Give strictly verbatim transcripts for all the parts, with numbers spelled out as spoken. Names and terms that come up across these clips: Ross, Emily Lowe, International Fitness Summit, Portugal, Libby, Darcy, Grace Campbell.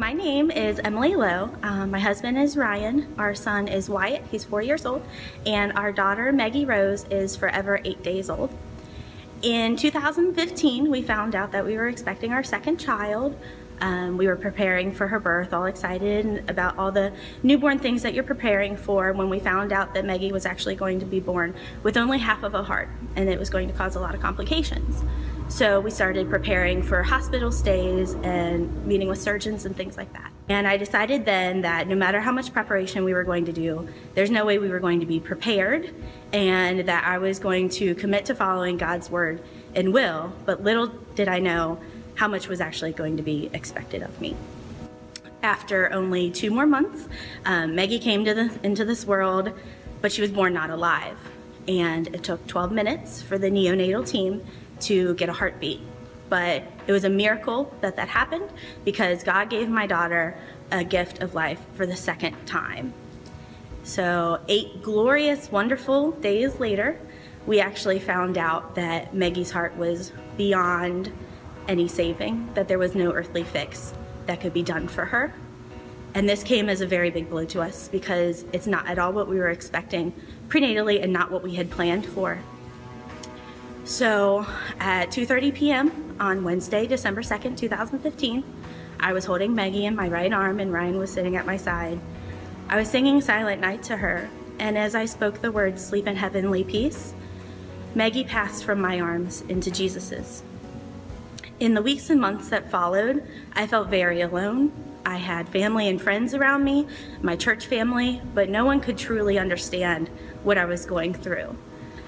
My name is Emily Lowe. Um, my husband is Ryan. Our son is Wyatt. He's four years old. And our daughter, Maggie Rose, is forever eight days old. In two thousand fifteen, we found out that we were expecting our second child. Um, we were preparing for her birth, all excited about all the newborn things that you're preparing for, when we found out that Maggie was actually going to be born with only half of a heart, and it was going to cause a lot of complications. So we started preparing for hospital stays and meeting with surgeons and things like that. And I decided then that no matter how much preparation we were going to do, there's no way we were going to be prepared, and that I was going to commit to following God's word and will, but little did I know how much was actually going to be expected of me. After only two more months, um, Maggie came to the, into this world, but she was born not alive. And it took twelve minutes for the neonatal team to get a heartbeat. But it was a miracle that that happened, because God gave my daughter a gift of life for the second time. So eight glorious, wonderful days later, we actually found out that Maggie's heart was beyond any saving, that there was no earthly fix that could be done for her. And this came as a very big blow to us, because it's not at all what we were expecting prenatally and not what we had planned for. So at two thirty p m on Wednesday, December second, two thousand fifteen, I was holding Maggie in my right arm and Ryan was sitting at my side. I was singing Silent Night to her, and as I spoke the words, "Sleep in heavenly peace," Maggie passed from my arms into Jesus's. In the weeks and months that followed, I felt very alone. I had family and friends around me, my church family, but no one could truly understand what I was going through.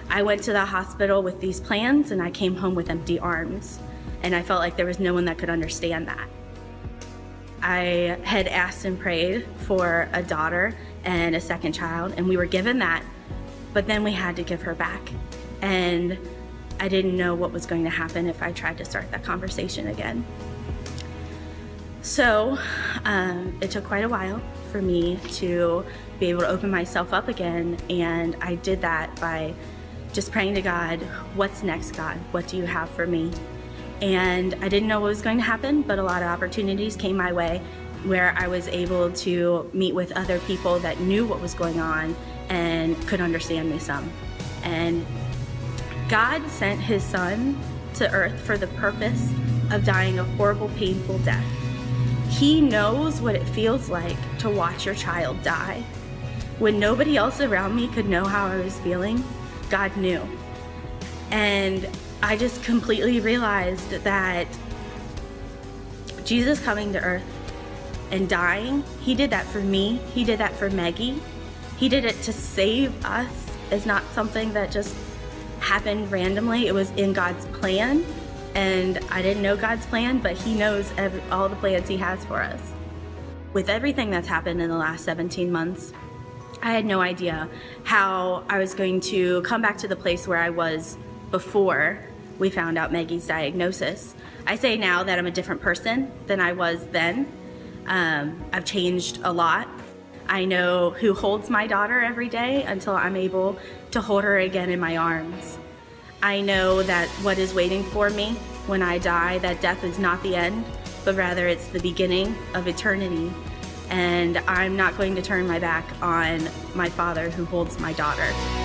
I went to the hospital with these plans and I came home with empty arms, and I felt like there was no one that could understand that. I had asked and prayed for a daughter and a second child, and we were given that, but then we had to give her back. And I didn't know what was going to happen if I tried to start that conversation again. So um, it took quite a while for me to be able to open myself up again, and I did that by just praying to God, "What's next, God? What do you have for me?" And I didn't know what was going to happen, but a lot of opportunities came my way where I was able to meet with other people that knew what was going on and could understand me some. And God sent his son to earth for the purpose of dying a horrible, painful death. He knows what it feels like to watch your child die. When nobody else around me could know how I was feeling, God knew. And I just completely realized that Jesus coming to earth and dying, he did that for me, he did that for Maggie. He did it to save us. It's not something that just happened randomly. It was in God's plan, and I didn't know God's plan, but he knows every, all the plans he has for us. With everything that's happened in the last seventeen months, I had no idea how I was going to come back to the place where I was before we found out Maggie's diagnosis. I say now that I'm a different person than I was then. Um, I've changed a lot. I know who holds my daughter every day until I'm able to hold her again in my arms. I know that what is waiting for me when I die, that death is not the end, but rather it's the beginning of eternity. And I'm not going to turn my back on my Father who holds my daughter.